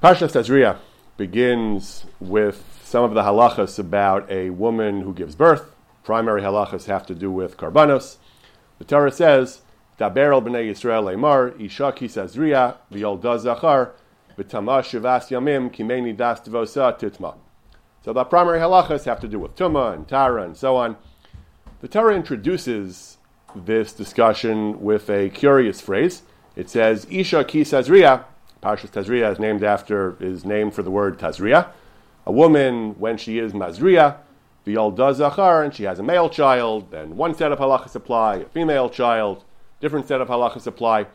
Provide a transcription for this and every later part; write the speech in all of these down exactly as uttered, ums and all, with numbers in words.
Parsha Tazria begins with some of the halachas about a woman who gives birth. Primary halachas have to do with Karbanos. The Tara says, "Daber al bnei Yisrael emar, isha ki Tazria v'yolda Zachar v'tama shivas yamim kimeni das tvosa titma." So the primary halachas have to do with Tuma and Tara and so on. The Tara introduces this discussion with a curious phrase. It says, "Isha ki Tazria." Parsha Tazria is named after is named for the word Tazria. A woman, when she is Mazria, V'yolda Zachar, and she has a male child, then one set of halachas apply, a female child, different set of halachas apply.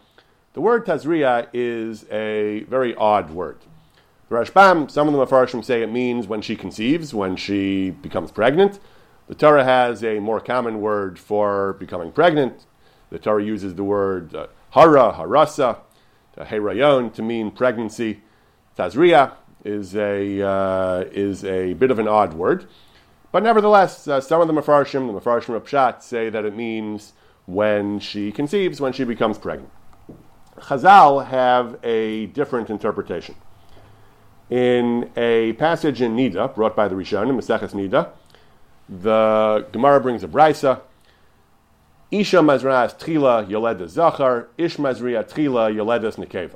The word Tazria is a very odd word. The Rashbam, some of the Mefarshim say it means when she conceives, when she becomes pregnant. The Torah has a more common word for becoming pregnant. The Torah uses the word uh, Hara, Harasa, uh, Heirayon, to mean pregnancy. Tazria is a uh, is a bit of an odd word. But nevertheless, uh, some of the Mefarshim, the Mefarshim of Pshat, say that it means when she conceives, when she becomes pregnant. Chazal have a different interpretation. In a passage in Nida, brought by the Rishon, in Maseches Nida, the Gemara brings a brisa. Isha Mazrias Tchila Yoledes Zachar, Ish Mazria Tchila Yoledes Nekeva.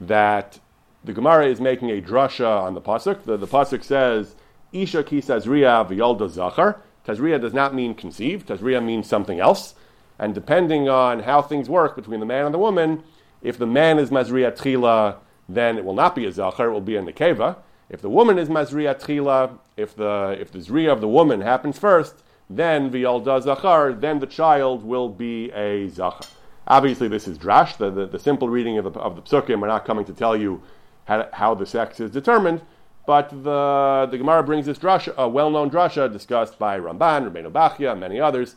That the Gemara is making a drusha on the Pasuk. The, the Pasuk says, Isha ki Tazria v'yolda Zachar. Tazria does not mean conceived. Tazria means something else. And depending on how things work between the man and the woman, if the man is Mazria Tchila, then it will not be a Zachar, it will be a Nekeva. If the woman is Mazria Tchila, if the if the Zriya of the woman happens first, then v'yolda Zachar, then the child will be a Zachar. Obviously this is drash. The, the, the simple reading of the, of the Psukim, we're not coming to tell you how, how the sex is determined, but the, the Gemara brings this drasha, a well-known drasha discussed by Ramban, Rabbeinu Bachya, and many others,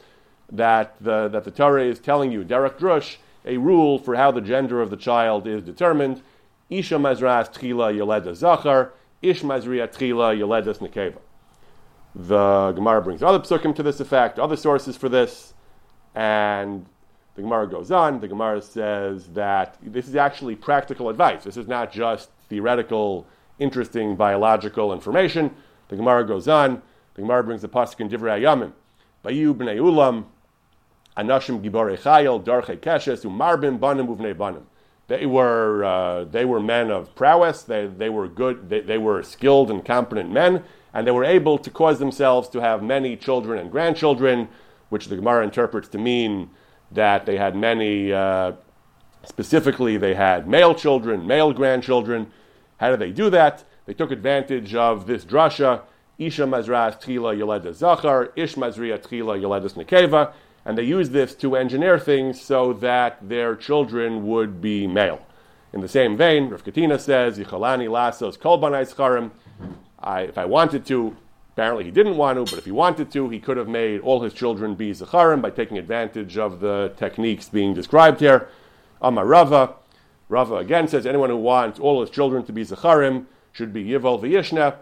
that the, that the Torah is telling you, derech drush, a rule for how the gender of the child is determined. Isha mazras tchila yoledes zachar, ish mazria tchila yoledes nekeva. The Gemara brings other psukim to this effect, other sources for this, and the Gemara goes on. The Gemara says that this is actually practical advice. This is not just theoretical, interesting biological information. The Gemara goes on. The Gemara brings the pasuk in Divrei Hayamim. Bayu bnei ulam, anashim giborei chayil, darchei keshes, umarbim banim uvnei banim. They were uh, they were men of prowess. They they were good. They, they were skilled and competent men, and they were able to cause themselves to have many children and grandchildren, which the Gemara interprets to mean that they had many. Uh, specifically, they had male children, male grandchildren. How did they do that? They took advantage of this drasha, Isha Mazras Tchila Yoledes Zachar, Ish Mazria Tchila Yoledes Nekeva, and they used this to engineer things so that their children would be male. In the same vein, Rav Katina says, Yichalani Lasos Kolbanai Scharim. I, if I wanted to, apparently he didn't want to, but if he wanted to, he could have made all his children be Zacharim by taking advantage of the techniques being described here. Amar Rava. Rava again says anyone who wants all his children to be Zacharim should be Yivol V'Yishna.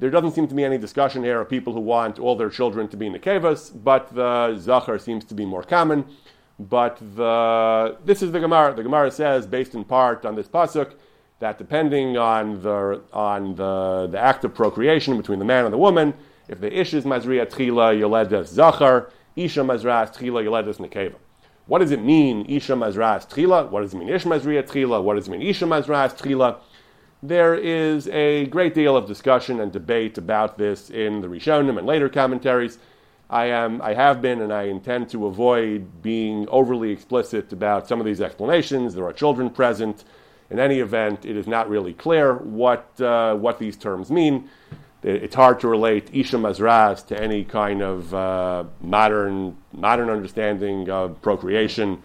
There doesn't seem to be any discussion here of people who want all their children to be Nekevas, but the Zachar seems to be more common. But the this is the Gemara. The Gemara says, based in part on this Pasuk, that depending on the on the, the act of procreation between the man and the woman, if the Ish is Mazriya Tchila Yoledes Zachar, Isha Mazras Tchila Yoledes Nekeva. What does it mean, Isha Mazras Tchila? What does it mean, Ish Mazria Tchila? What does it mean, Isha Mazras Tchila? There is a great deal of discussion and debate about this in the Rishonim and later commentaries. I am, I have been, and I intend to avoid being overly explicit about some of these explanations. There are children present. In any event, it is not really clear what uh, what these terms mean. It's hard to relate Isha Mazras to any kind of uh, modern modern understanding of procreation,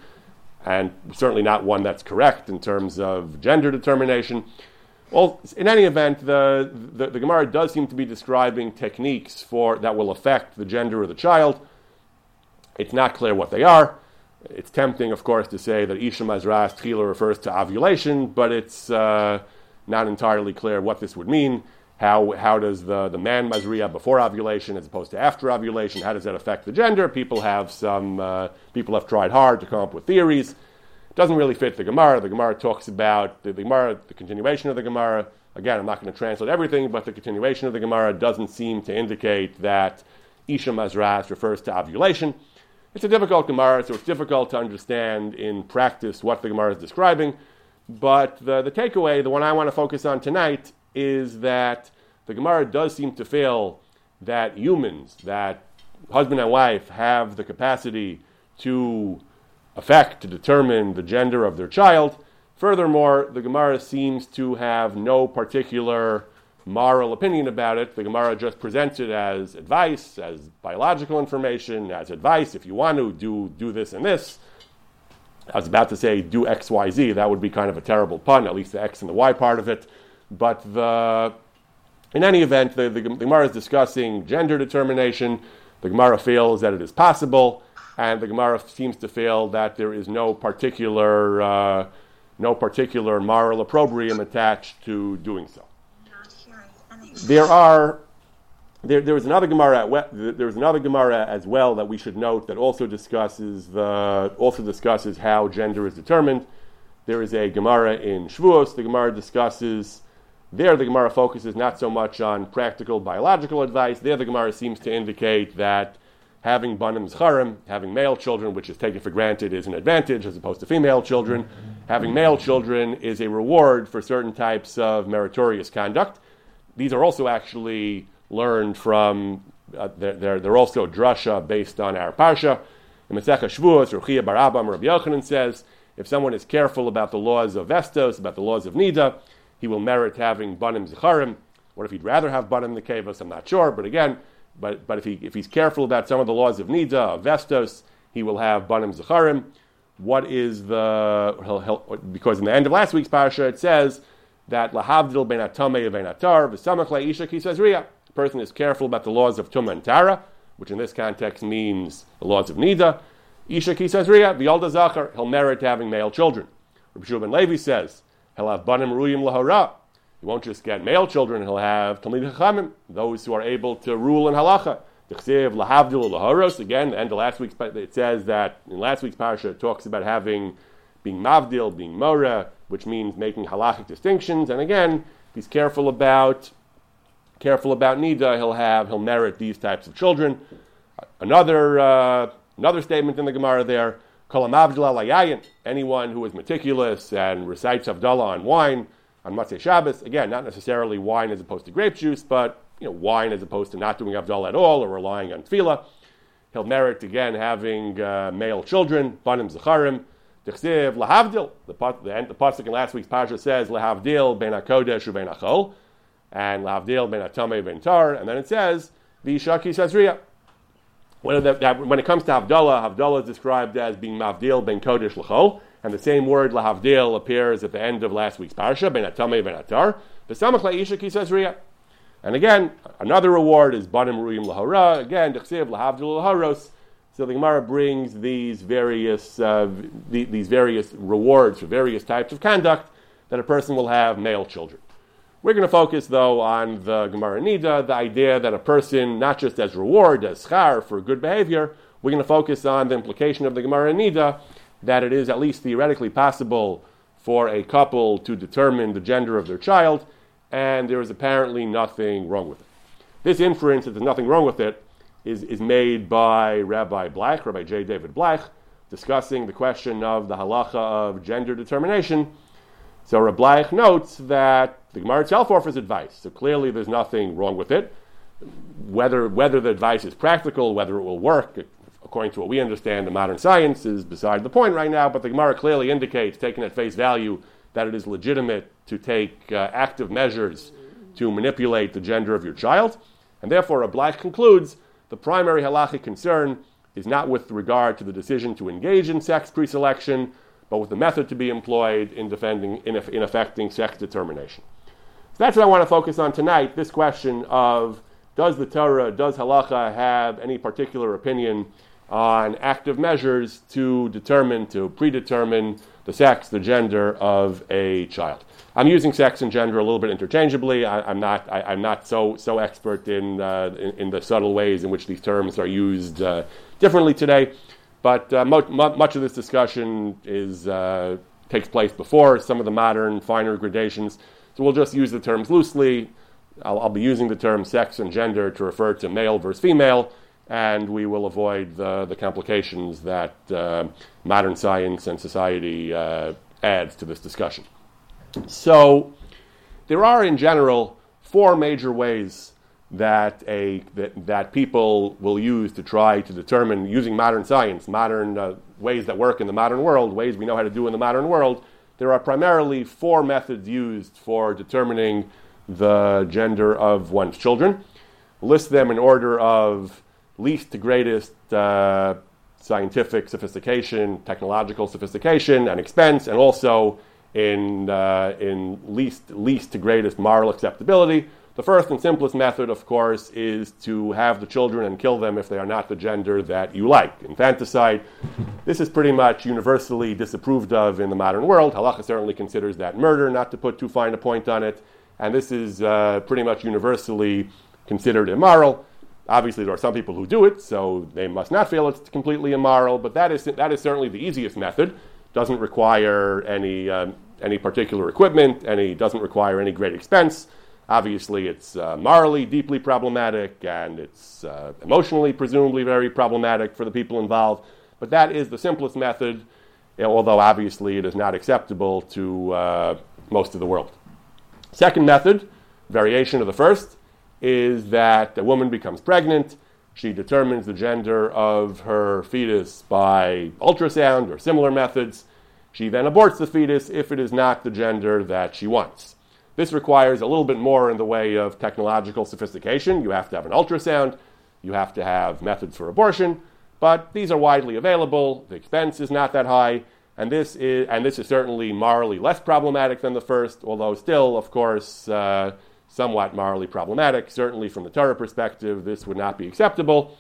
and certainly not one that's correct in terms of gender determination. Well, in any event, the, the, the Gemara does seem to be describing techniques for that will affect the gender of the child. It's not clear what they are. It's tempting, of course, to say that Isha Mazras Tchila refers to ovulation, but it's uh, not entirely clear what this would mean. How how does the, the man Mazriya before ovulation as opposed to after ovulation, how does that affect the gender? People have some, uh, people have tried hard to come up with theories. It Doesn't really fit the Gemara. The Gemara talks about the, the Gemara, the continuation of the Gemara. Again, I'm not going to translate everything, but the continuation of the Gemara doesn't seem to indicate that Isha Mazras refers to ovulation. It's a difficult Gemara, so it's difficult to understand in practice what the Gemara is describing. But the, the takeaway, the one I want to focus on tonight, is that the Gemara does seem to fail that humans, that husband and wife, have the capacity to affect, to determine the gender of their child. Furthermore, the Gemara seems to have no particular moral opinion about it. The Gemara just presents it as advice, as biological information, as advice. If you want to do do this and this, I was about to say do X, Y, Z. That would be kind of a terrible pun, at least the X and the Y part of it. But the, in any event, the, the, the Gemara is discussing gender determination. The Gemara feels that it is possible, and the Gemara seems to feel that there is no particular uh, no particular moral opprobrium attached to doing so. There are there there is another Gemara there is another Gemara as well that we should note that also discusses the also discusses how gender is determined. There is a Gemara in Shavuos. The Gemara discusses there. The Gemara focuses not so much on practical biological advice. There, the Gemara seems to indicate that having banim zcharim, having male children, which is taken for granted, is an advantage as opposed to female children. Having male children is a reward for certain types of meritorious conduct. These are also actually learned from, uh, they're, they're, they're also drusha based on our Parsha. In Maseches Shavuos, Ruchia Bar Abam, Rabbi Yochanan says, if someone is careful about the laws of Vestos, about the laws of Nida, he will merit having banim zicharim. What if he'd rather have banim nekevos? I'm not sure, but again, but but if he if he's careful about some of the laws of Nida, of Vestos, he will have banim zicharim. What is the, he'll, he'll, because in the end of last week's Parsha, it says, that lahavdil ben atamei ben atar v'samach leisha ki sazria. The person is careful about the laws of Tuma and Tara, which in this context means the laws of Nida. Isha ki sazria v'yolda Zachar. He'll merit having male children. Rabbi Shua ben Levi says he'll have banim ruyim lahara. He won't just get male children. He'll have talmid chachamim, those who are able to rule in halacha. D'chsev lahavdil laharos. Again, the end of last week's it says that in last week's parsha it talks about having being mavdil, being mora, which means making halachic distinctions. And again, if he's careful about careful about nida, he'll have he'll merit these types of children. Another uh, another statement in the Gemara there: Kolam avdila layayin. Anyone who is meticulous and recites Havdalah on wine on Matzei Shabbos. Again, not necessarily wine as opposed to grape juice, but you know, wine as opposed to not doing Havdalah at all or relying on tefillah. He'll merit again having uh, male children, banim zacharim. The, the, the Pasuk in last week's Parsha says, Lahavdil ben HaKodesh u ben HaChol, and Lahavdil ben HaTamei ben Tar, and then it says, V'Isha ki Sazria. When, when it comes to Havdalah, Havdalah is described as being Mavdil ben Kodesh l'Chol, and the same word Lahavdil appears at the end of last week's Parsha, ben HaTamei ben HaTar, V'Samach La'isha ki Sazria. And again, another reward is Banim Ruim L'Hara, again, D'Chsev Lahavdil L'Haros. So the Gemara brings these various uh, the, these various rewards for various types of conduct that a person will have male children. We're going to focus, though, on the Gemara Nida, the idea that a person, not just as reward, as schar for good behavior, we're going to focus on the implication of the Gemara Nida, that it is at least theoretically possible for a couple to determine the gender of their child, and there is apparently nothing wrong with it. This inference that there's nothing wrong with it Is, is made by Rabbi Bleich, Rabbi J. David Bleich, discussing the question of the halacha of gender determination. So Rabbi Bleich notes that the Gemara itself offers advice, so clearly there's nothing wrong with it. Whether whether the advice is practical, whether it will work, according to what we understand in modern science, is beside the point right now, but the Gemara clearly indicates, taken at face value, that it is legitimate to take uh, active measures to manipulate the gender of your child. And therefore, Rabbi Bleich concludes, the primary halachic concern is not with regard to the decision to engage in sex preselection, but with the method to be employed in defending, in, in affecting sex determination. So that's what I want to focus on tonight, this question of does the Torah, does halacha have any particular opinion on active measures to determine, to predetermine the sex, the gender of a child. I'm using sex and gender a little bit interchangeably. I, I'm not. I, I'm not so so expert in, uh, in in the subtle ways in which these terms are used uh, differently today. But uh, mo- mo- much of this discussion is uh, takes place before some of the modern finer gradations. So we'll just use the terms loosely. I'll, I'll be using the term sex and gender to refer to male versus female, and we will avoid the, the complications that uh, modern science and society uh, adds to this discussion. So there are, in general, four major ways that a that, that people will use to try to determine, using modern science, modern uh, ways that work in the modern world, ways we know how to do in the modern world. There are primarily four methods used for determining the gender of one's children. List them in order of least to greatest uh, scientific sophistication, technological sophistication and expense, and also in uh, in least least to greatest moral acceptability. The first and simplest method, of course, is to have the children and kill them if they are not the gender that you like. Infanticide. This is pretty much universally disapproved of in the modern world. Halacha certainly considers that murder, not to put too fine a point on it. And this is uh, pretty much universally considered immoral. Obviously, there are some people who do it, so they must not feel it's completely immoral. But that is that is certainly the easiest method. Doesn't require any um, any particular equipment, and it doesn't require any great expense. Obviously, it's uh, morally deeply problematic, and it's uh, emotionally presumably very problematic for the people involved. But that is the simplest method, although obviously it is not acceptable to uh, most of the world. Second method, variation of the first, is that a woman becomes pregnant. She determines the gender of her fetus by ultrasound or similar methods. She then aborts the fetus if it is not the gender that she wants. This requires a little bit more in the way of technological sophistication. You have to have an ultrasound. You have to have methods for abortion. But these are widely available. The expense is not that high. And this is and this is certainly morally less problematic than the first, although still, of course, uh, somewhat morally problematic. Certainly from the Torah perspective, this would not be acceptable.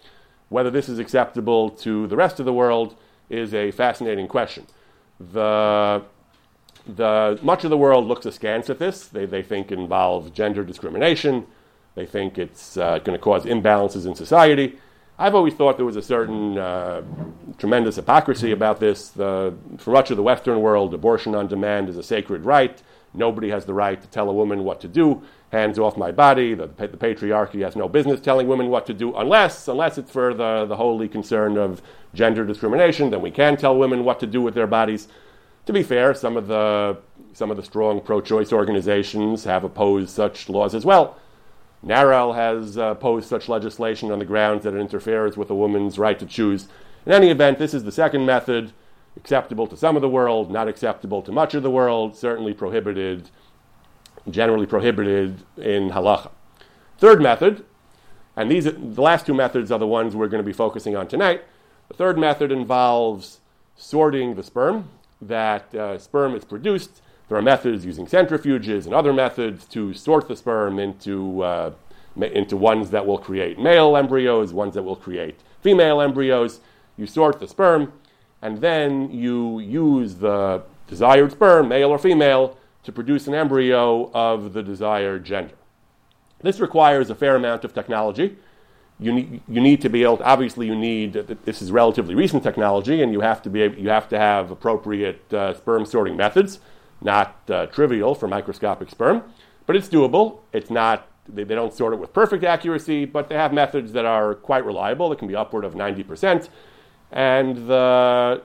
Whether this is acceptable to the rest of the world is a fascinating question. The... The, much of the world looks askance at this. They they think it involves gender discrimination. They think it's uh, going to cause imbalances in society. I've always thought there was a certain uh, tremendous hypocrisy about this. The, for much of the Western world, abortion on demand is a sacred right. Nobody has the right to tell a woman what to do. Hands off my body. The, the patriarchy has no business telling women what to do unless unless it's for the, the holy concern of gender discrimination. Then we can tell women what to do with their bodies. To be fair, some of the some of the strong pro-choice organizations have opposed such laws as well. NARAL has uh, opposed such legislation on the grounds that it interferes with a woman's right to choose. In any event, this is the second method, acceptable to some of the world, not acceptable to much of the world, certainly prohibited, generally prohibited in halacha. Third method, and these the last two methods are the ones we're going to be focusing on tonight. The third method involves sorting the sperm. That uh, sperm is produced. There are methods using centrifuges and other methods to sort the sperm into uh, ma- into ones that will create male embryos, ones that will create female embryos. You sort the sperm, and then you use the desired sperm, male or female, to produce an embryo of the desired gender. This requires a fair amount of technology. You need you need to be able to, obviously you need, this is relatively recent technology, and you have to be able, you have to have appropriate uh, sperm sorting methods, not uh, trivial for microscopic sperm, but it's doable. It's not, they, they don't sort it with perfect accuracy, but they have methods that are quite reliable, that can be upward of ninety percent. And the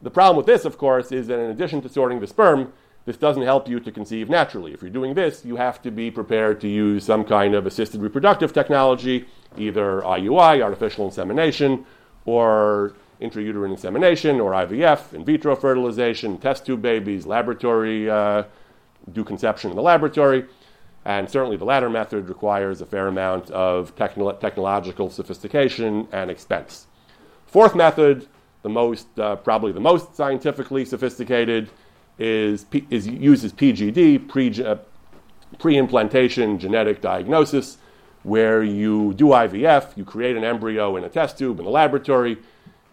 the problem with this, of course, is that in addition to sorting the sperm, this doesn't help you to conceive naturally. If you're doing this, you have to be prepared to use some kind of assisted reproductive technology, either I U I, artificial insemination, or intrauterine insemination, or I V F, in vitro fertilization, test tube babies, laboratory, uh, do conception in the laboratory. And certainly the latter method requires a fair amount of techno- technological sophistication and expense. Fourth method, the most, uh, probably the most scientifically sophisticated, is, P- is uses P G D, pre- uh, pre-implantation genetic diagnosis, where you do I V F, you create an embryo in a test tube in the laboratory,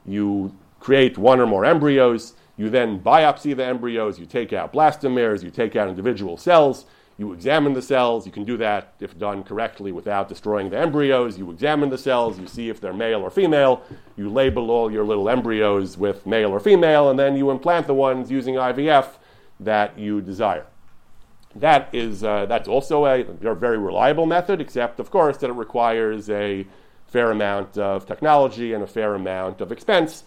you create one or more embryos, you then biopsy the embryos, you take out blastomeres, you take out individual cells, You examine the cells. You can do that if done correctly without destroying the embryos. You examine the cells. You see if they're male or female. You label all your little embryos with male or female, and then you implant the ones using I V F that you desire. That is, uh, that's also a very reliable method, except, of course, that it requires a fair amount of technology and a fair amount of expense.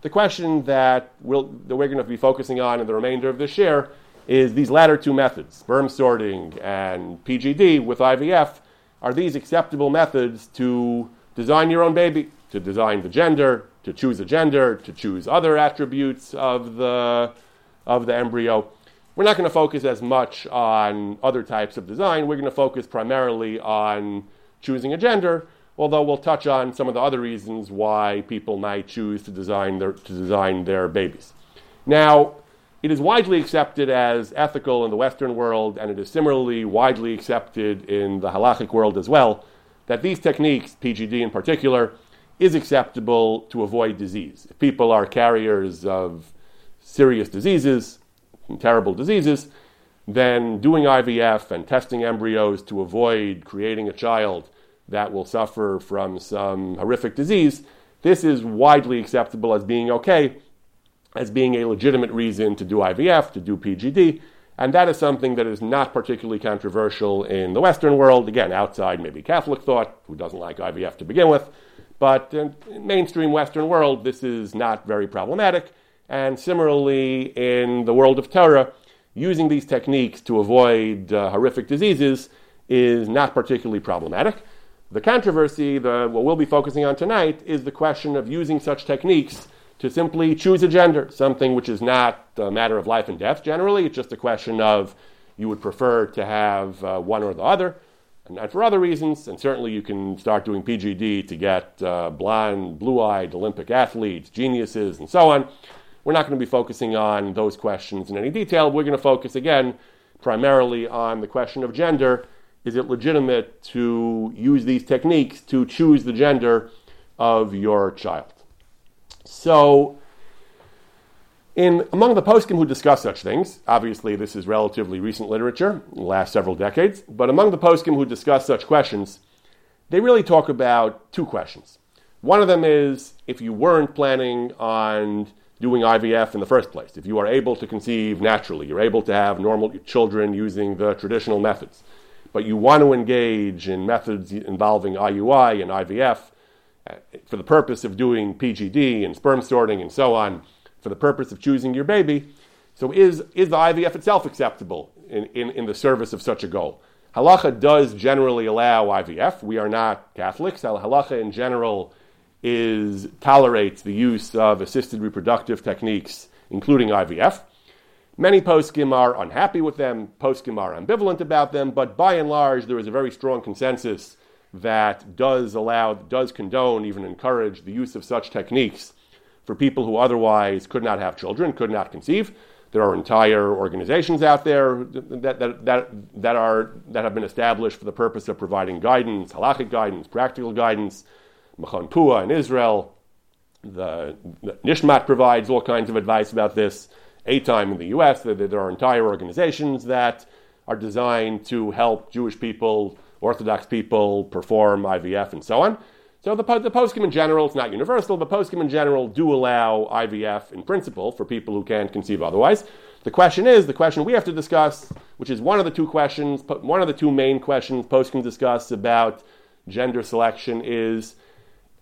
The question that, we'll, that we're going to be focusing on in the remainder of this year is these latter two methods, sperm sorting and P G D with I V F. Are these acceptable methods to design your own baby, to design the gender, to choose a gender, to choose other attributes of the of the embryo? We're not going to focus as much on other types of design. We're going to focus primarily on choosing a gender, although we'll touch on some of the other reasons why people might choose to design their to design their babies. Now, it is widely accepted as ethical in the Western world, and it is similarly widely accepted in the halachic world as well, that these techniques, P G D in particular, is acceptable to avoid disease. If people are carriers of serious diseases, terrible diseases, then doing I V F and testing embryos to avoid creating a child that will suffer from some horrific disease, this is widely acceptable as being okay, as being a legitimate reason to do I V F, to do P G D, and that is something that is not particularly controversial in the Western world, again, outside maybe Catholic thought, who doesn't like I V F to begin with, but in mainstream Western world, this is not very problematic, and similarly in the world of Torah, using these techniques to avoid uh, horrific diseases is not particularly problematic. The controversy, the, what we'll be focusing on tonight, is the question of using such techniques to simply choose a gender, something which is not a matter of life and death generally. It's just a question of you would prefer to have uh, one or the other, and not for other reasons. And certainly you can start doing P G D to get uh, blonde, blue-eyed Olympic athletes, geniuses, and so on. We're not going to be focusing on those questions in any detail. We're going to focus, again, primarily on the question of gender. Is it legitimate to use these techniques to choose the gender of your child? So, in among the poskim who discuss such things, obviously this is relatively recent literature, in the last several decades, but among the poskim who discuss such questions, they really talk about two questions. One of them is, if you weren't planning on doing I V F in the first place, if you are able to conceive naturally, you're able to have normal children using the traditional methods, but you want to engage in methods involving I U I and I V F, for the purpose of doing P G D and sperm sorting and so on, for the purpose of choosing your baby, so is is the I V F itself acceptable in, in, in the service of such a goal? Halacha does generally allow I V F. We are not Catholics. Halacha in general is tolerates the use of assisted reproductive techniques, including I V F. Many poskim are unhappy with them. Poskim are ambivalent about them, but by and large, there is a very strong consensus that does allow, does condone, even encourage the use of such techniques for people who otherwise could not have children, could not conceive. There are entire organizations out there that that that, that are that have been established for the purpose of providing guidance, halachic guidance, practical guidance. Machon Puah in Israel, the, the Nishmat provides all kinds of advice about this. A-Time in the U S, there, there are entire organizations that are designed to help Jewish people, Orthodox people, perform I V F and so on. So the, the poskim in general, it's not universal, but poskim in general do allow I V F in principle for people who can't conceive otherwise. The question is, the question we have to discuss, which is one of the two questions, one of the two main questions poskim discuss about gender selection is,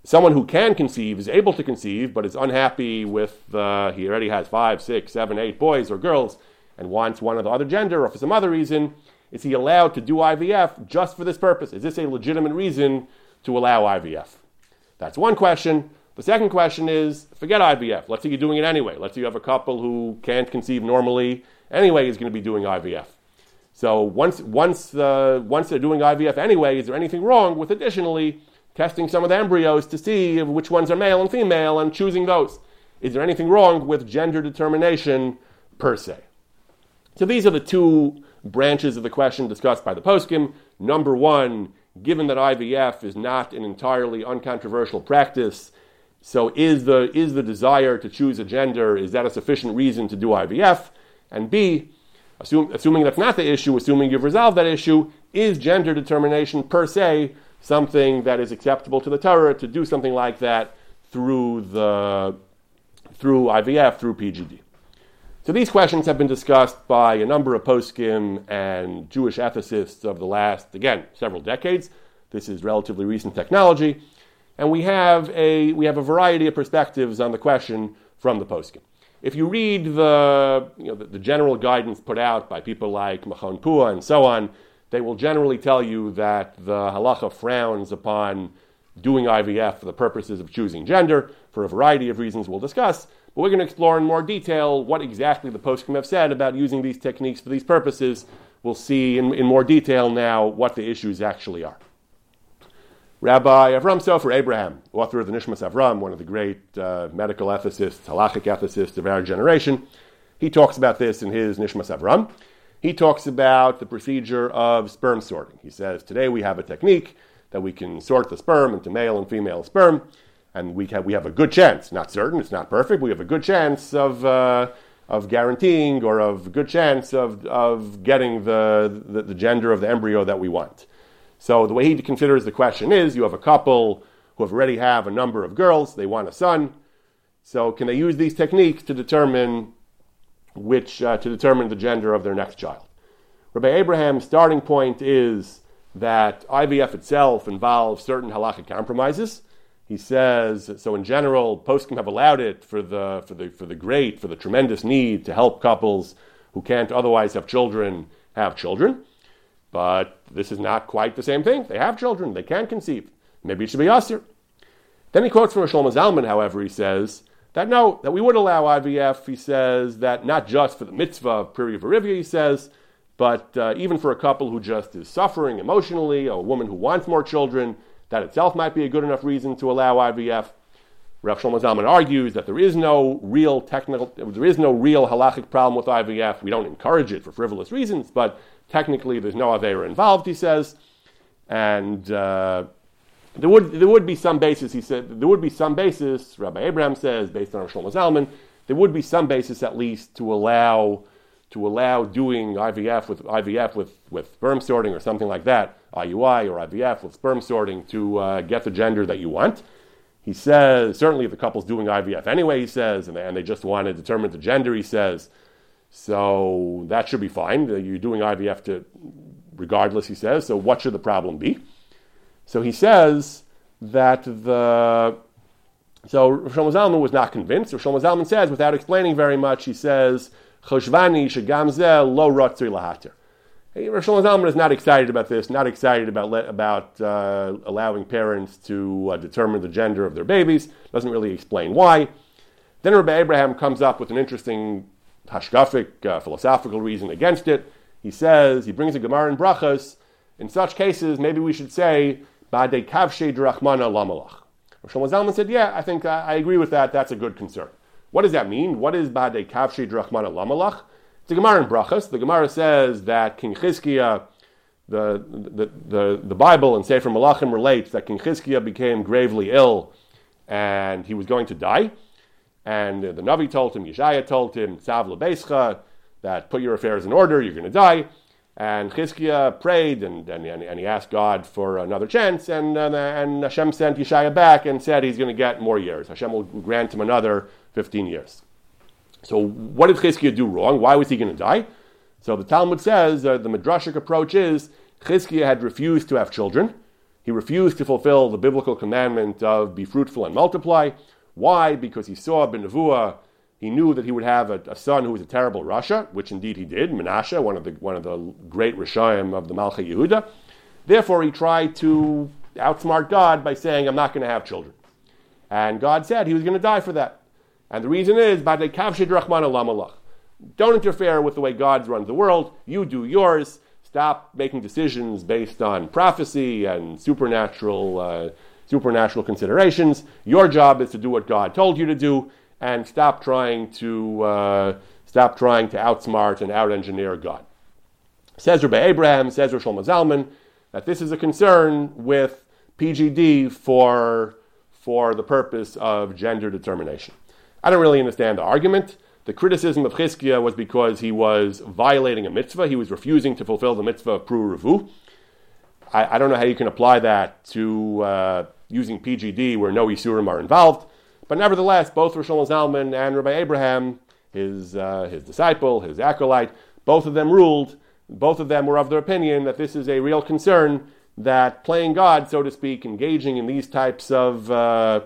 someone who can conceive, is able to conceive, but is unhappy with, uh, he already has five, six, seven, eight boys or girls, and wants one of the other gender or for some other reason, is he allowed to do I V F just for this purpose? Is this a legitimate reason to allow I V F? That's one question. The second question is, forget I V F. Let's say you're doing it anyway. Let's say you have a couple who can't conceive normally. Anyway, is going to be doing I V F. So once once uh, once they're doing I V F anyway, is there anything wrong with additionally testing some of the embryos to see which ones are male and female and choosing those? Is there anything wrong with gender determination per se? So these are the two branches of the question discussed by the poskim. Number one, given that I V F is not an entirely uncontroversial practice, so is the is the desire to choose a gender, is that a sufficient reason to do I V F? And B, Assume, assuming that's not the issue, assuming you've resolved that issue, is gender determination per se something that is acceptable to the Torah to do something like that through the through I V F, through P G D? So these questions have been discussed by a number of poskim and Jewish ethicists of the last, again, several decades. This is relatively recent technology, and we have a we have a variety of perspectives on the question from the poskim. If you read the you know the, the general guidance put out by people like Machon Puah and so on, they will generally tell you that the halacha frowns upon doing I V F for the purposes of choosing gender for a variety of reasons we'll discuss. But we're going to explore in more detail what exactly the poskim have said about using these techniques for these purposes. We'll see in, in more detail now what the issues actually are. Rabbi Avram Sofer Abraham, author of the Nishmas Avram, one of the great uh, medical ethicists, halachic ethicists of our generation, he talks about this in his Nishmas Avram. He talks about the procedure of sperm sorting. He says, today we have a technique that we can sort the sperm into male and female sperm, and we have, we have a good chance, not certain, it's not perfect, we have a good chance of uh, of guaranteeing or of good chance of of getting the, the, the gender of the embryo that we want. So the way he considers the question is, you have a couple who have already have a number of girls, they want a son, so can they use these techniques to determine which, uh, to determine the gender of their next child? Rabbi Abraham's starting point is that I V F itself involves certain halachic compromises. He says, so in general, poskim have allowed it for the for the for the great, for the tremendous need to help couples who can't otherwise have children have children. But this is not quite the same thing. They have children. They can conceive. Maybe it should be asur. Then he quotes from Shlomo Zalman, however, he says that no, that we would allow I V F. He says that not just for the mitzvah of Pria v'Rivia, he says, but uh, even for a couple who just is suffering emotionally, a woman who wants more children, that itself might be a good enough reason to allow I V F. Rav Shlomo Zalman argues that there is no real technical, there is no real halachic problem with I V F. We don't encourage it for frivolous reasons, but technically there's no aveira involved, he says, and uh, there would there would be some basis. He said there would be some basis. Rabbi Abraham says, based on Rav Shlomo Zalman, there would be some basis at least to allow to allow doing I V F with I V F with, with sperm sorting or something like that, I U I or I V F with sperm sorting to uh, get the gender that you want. He says, certainly if the couple's doing I V F anyway, he says, and they, and they just want to determine the gender, he says, so that should be fine. You're doing I V F to, regardless, he says, so what should the problem be? So he says that the, so Rav Shlomo Zalman was not convinced. Rav Shlomo Zalman says, without explaining very much, he says, Choshvani shegamzeh lo ratzui lahater. Rav Shlomo Zalman is not excited about this, not excited about let, about uh, allowing parents to uh, determine the gender of their babies. Doesn't really explain why. Then Rabbi Abraham comes up with an interesting hashkafic, uh, philosophical reason against it. He says, he brings a Gemara in Brachas, in such cases, maybe we should say, Badei Kavshei D'Rachmana Lamalach. Rav Shlomo Zalman said, yeah, I think I, I agree with that. That's a good concern. What does that mean? What is Badei Kavshei D'Rachmana Lamalach? The Gemara in Brachas, the Gemara says that King Hizkiah, the, the the the Bible and Sefer Malachim relates that King Hizkiah became gravely ill, and he was going to die. And the Navi told him, Yeshia told him, Tzav lebeischa, that put your affairs in order, you're going to die. And Hizkiah prayed, and and, and he asked God for another chance, and and, and Hashem sent Yeshia back and said he's going to get more years. Hashem will grant him another fifteen years. So what did Chizkiah do wrong? Why was he going to die? So the Talmud says, uh, the Midrashic approach is, Chizkiah had refused to have children. He refused to fulfill the biblical commandment of be fruitful and multiply. Why? Because he saw Benevuah, he knew that he would have a, a son who was a terrible Rasha, which indeed he did, Menashe, one of the one of the great Rishayim of the Malchei Yehuda. Therefore he tried to outsmart God by saying, I'm not going to have children. And God said he was going to die for that. And the reason is, Badei Kavshei D'Rachmana Lamalach. Don't interfere with the way God runs the world. You do yours. Stop making decisions based on prophecy and supernatural uh, supernatural considerations. Your job is to do what God told you to do, and stop trying to uh, stop trying to outsmart and out-engineer God. Says Rabbi Abraham, says Rav Shlomo Zalman, that this is a concern with P G D for for the purpose of gender determination. I don't really understand the argument. The criticism of Hizkiah was because he was violating a mitzvah. He was refusing to fulfill the mitzvah of Pru Revu. I, I don't know how you can apply that to uh, using P G D where no Yisurim are involved. But nevertheless, both Rosh Hashanah Zalman and Rabbi Abraham, his uh, his disciple, his acolyte, both of them ruled, both of them were of the opinion that this is a real concern, that playing God, so to speak, engaging in these types of uh,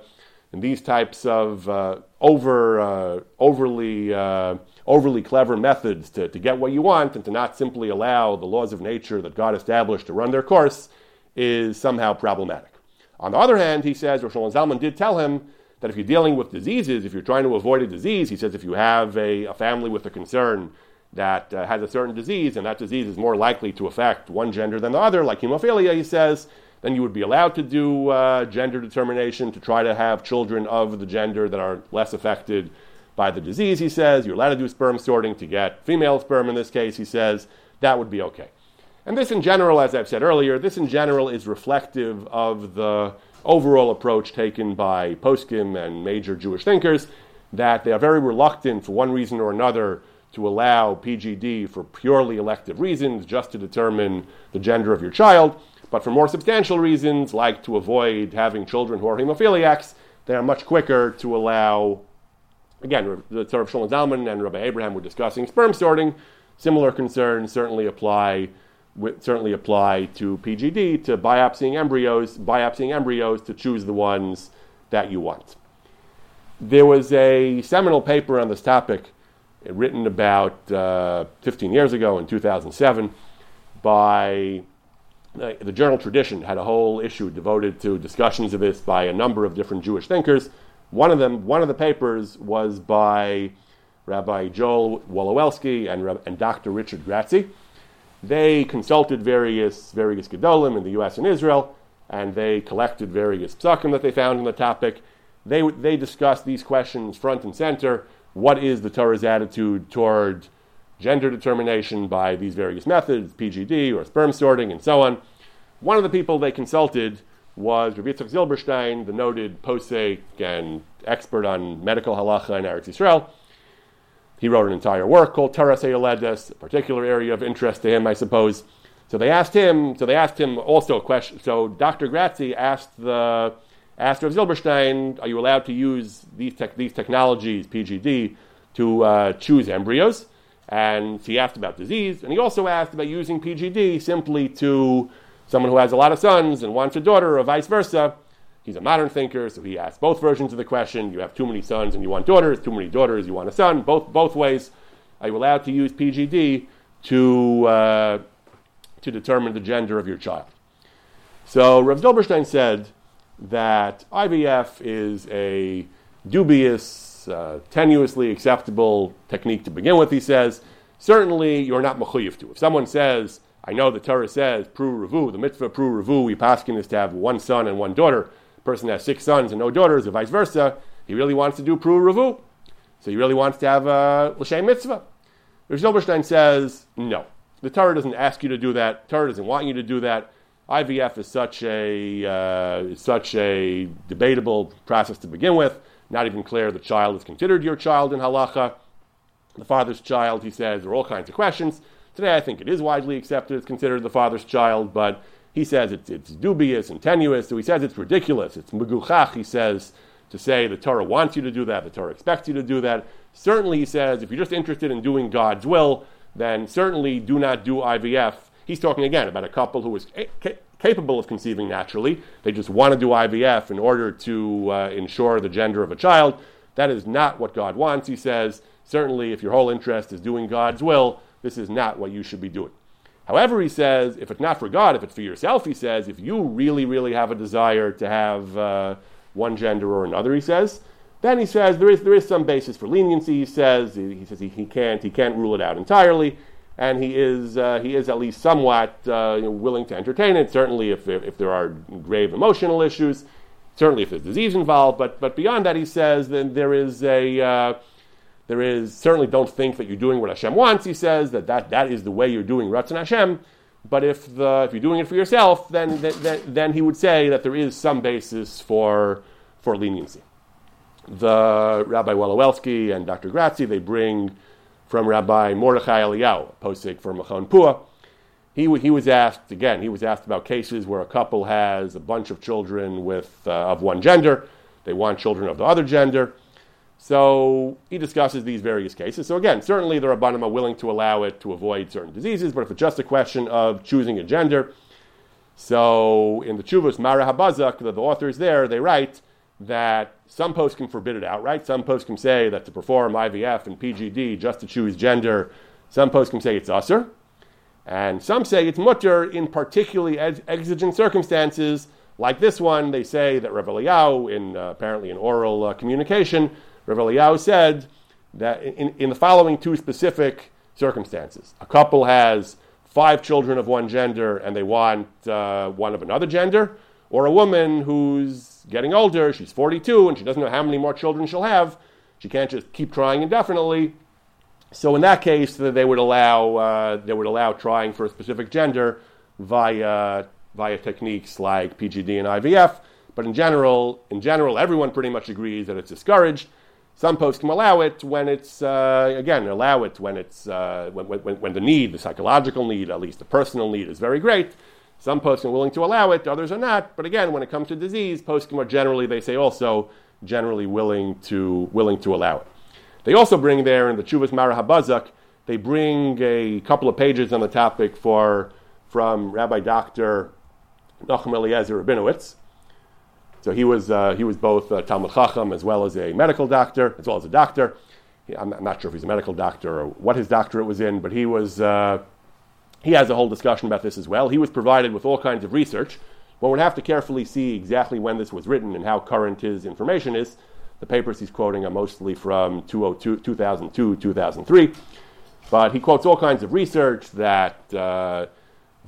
in these types of uh, over uh, overly uh, overly clever methods to, to get what you want and to not simply allow the laws of nature that God established to run their course is somehow problematic. On the other hand, he says, Rosh Hashanah Zalman did tell him that if you're dealing with diseases, if you're trying to avoid a disease, he says if you have a, a family with a concern that uh, has a certain disease, and that disease is more likely to affect one gender than the other, like hemophilia, he says, then you would be allowed to do uh, gender determination to try to have children of the gender that are less affected by the disease, he says. You're allowed to do sperm sorting to get female sperm in this case, he says. That would be okay. And this in general, as I've said earlier, this in general is reflective of the overall approach taken by poskim and major Jewish thinkers, that they are very reluctant for one reason or another to allow P G D for purely elective reasons, just to determine the gender of your child, but for more substantial reasons, like to avoid having children who are hemophiliacs, they are much quicker to allow, again, the Torah of Shlomo Zalman and Rabbi Abraham were discussing sperm sorting. Similar concerns certainly apply certainly apply to P G D, to biopsying embryos, biopsying embryos to choose the ones that you want. There was a seminal paper on this topic written about uh, fifteen years ago in two thousand seven by uh, the journal Tradition, had a whole issue devoted to discussions of this by a number of different Jewish thinkers. One of them, one of the papers was by Rabbi Joel Wolowelski and, and Doctor Richard Grazi. They consulted various various gedolim in the U S and Israel, and they collected various psukim that they found on the topic. They they discussed these questions front and center. What is the Torah's attitude toward gender determination by these various methods, P G D or sperm sorting and so on? One of the people they consulted was Rav Yitzhak Zilberstein, the noted posek and expert on medical halacha in Eretz Yisrael. He wrote an entire work called Tara, a particular area of interest to him, I suppose. So they asked him, so they asked him also a question. So Doctor Grazi asked the asked Rav Zilberstein, are you allowed to use these tech, these technologies, P G D, to uh, choose embryos? And he asked about disease, and he also asked about using P G D simply to someone who has a lot of sons and wants a daughter, or vice versa. He's a modern thinker, so he asks both versions of the question. You have too many sons and you want daughters, too many daughters, you want a son, both both ways. Are you allowed to use P G D to uh, to determine the gender of your child? So Rav Zilberstein said that I V F is a dubious, uh, tenuously acceptable technique to begin with, he says. Certainly you're not mechuyev to. If someone says, I know the Torah says, Pru Revu, the mitzvah Pru Revu, we paskin is to have one son and one daughter, person has six sons and no daughters, or vice versa, he really wants to do Pru Revu. So he really wants to have a L'shem mitzvah. Rav Zilberstein says, no. The Torah doesn't ask you to do that. Torah doesn't want you to do that. I V F is such a uh, is such a debatable process to begin with. Not even clear the child is considered your child in halacha. The father's child, he says, there are all kinds of questions. Today I think it is widely accepted it's considered the father's child, but he says it's, it's dubious and tenuous, so he says it's ridiculous, it's meguchach, he says, to say the Torah wants you to do that, the Torah expects you to do that. Certainly, he says, if you're just interested in doing God's will, then certainly do not do I V F. He's talking again about a couple who is ca- capable of conceiving naturally. They just want to do I V F in order to uh, ensure the gender of a child. That is not what God wants, he says. Certainly, if your whole interest is doing God's will, this is not what you should be doing. However, he says, if it's not for God, if it's for yourself, he says, if you really, really have a desire to have uh, one gender or another, he says, then he says there is there is some basis for leniency. He says he says he, he can't he can't rule it out entirely, and he is uh, he is at least somewhat uh, you know, willing to entertain it. Certainly, if, if if there are grave emotional issues, certainly if there's disease involved, but but beyond that, he says then there is a. Uh, There is, certainly don't think that you're doing what Hashem wants, he says, that that, that is the way you're doing Ratzon Hashem, but if the if you're doing it for yourself, then, then then he would say that there is some basis for for leniency. the Rabbi Wolowelski and Doctor Grazi, they bring from Rabbi Mordechai Eliyahu, posik for Machon Puah. He he was asked again. He was asked about cases where a couple has a bunch of children with uh, of one gender. They want children of the other gender. So he discusses these various cases. So again, certainly the Rabbanim are willing to allow it to avoid certain diseases, but if it's just a question of choosing a gender, so in the Tshuvos Mara Habazak, the, the authors there, they write that some poskim forbid it outright. Some poskim say that to perform I V F and P G D just to choose gender, some poskim say it's usser, and some say it's mutter in particularly ex- exigent circumstances like this one. They say that Rav Eliyahu, in uh, apparently in oral uh, communication, Rav Eliyahu said that in, in the following two specific circumstances, a couple has five children of one gender and they want uh, one of another gender, or a woman who's getting older, she's forty-two and she doesn't know how many more children she'll have, she can't just keep trying indefinitely. So in that case, they would allow uh, they would allow trying for a specific gender via via techniques like P G D and I V F. But in general, in general, everyone pretty much agrees that it's discouraged. Some posts can allow it when it's, uh, again, allow it when it's, uh, when, when when the need, the psychological need, at least the personal need, is very great. Some posts are willing to allow it, others are not. But again, when it comes to disease, posts are generally, they say also, generally willing to willing to allow it. They also bring there, in the Tshuvos Mara Habazak, they bring a couple of pages on the topic for from Rabbi Doctor Nachum Eliezer Rabinowitz. So he was uh, he was both a Talmud Chacham as well as a medical doctor, as well as a doctor. I'm not sure if he's a medical doctor or what his doctorate was in, but he was uh, he has a whole discussion about this as well. He was provided with all kinds of research. One would have to carefully see exactly when this was written and how current his information is. The papers he's quoting are mostly from two thousand two, two thousand three. But he quotes all kinds of research that uh,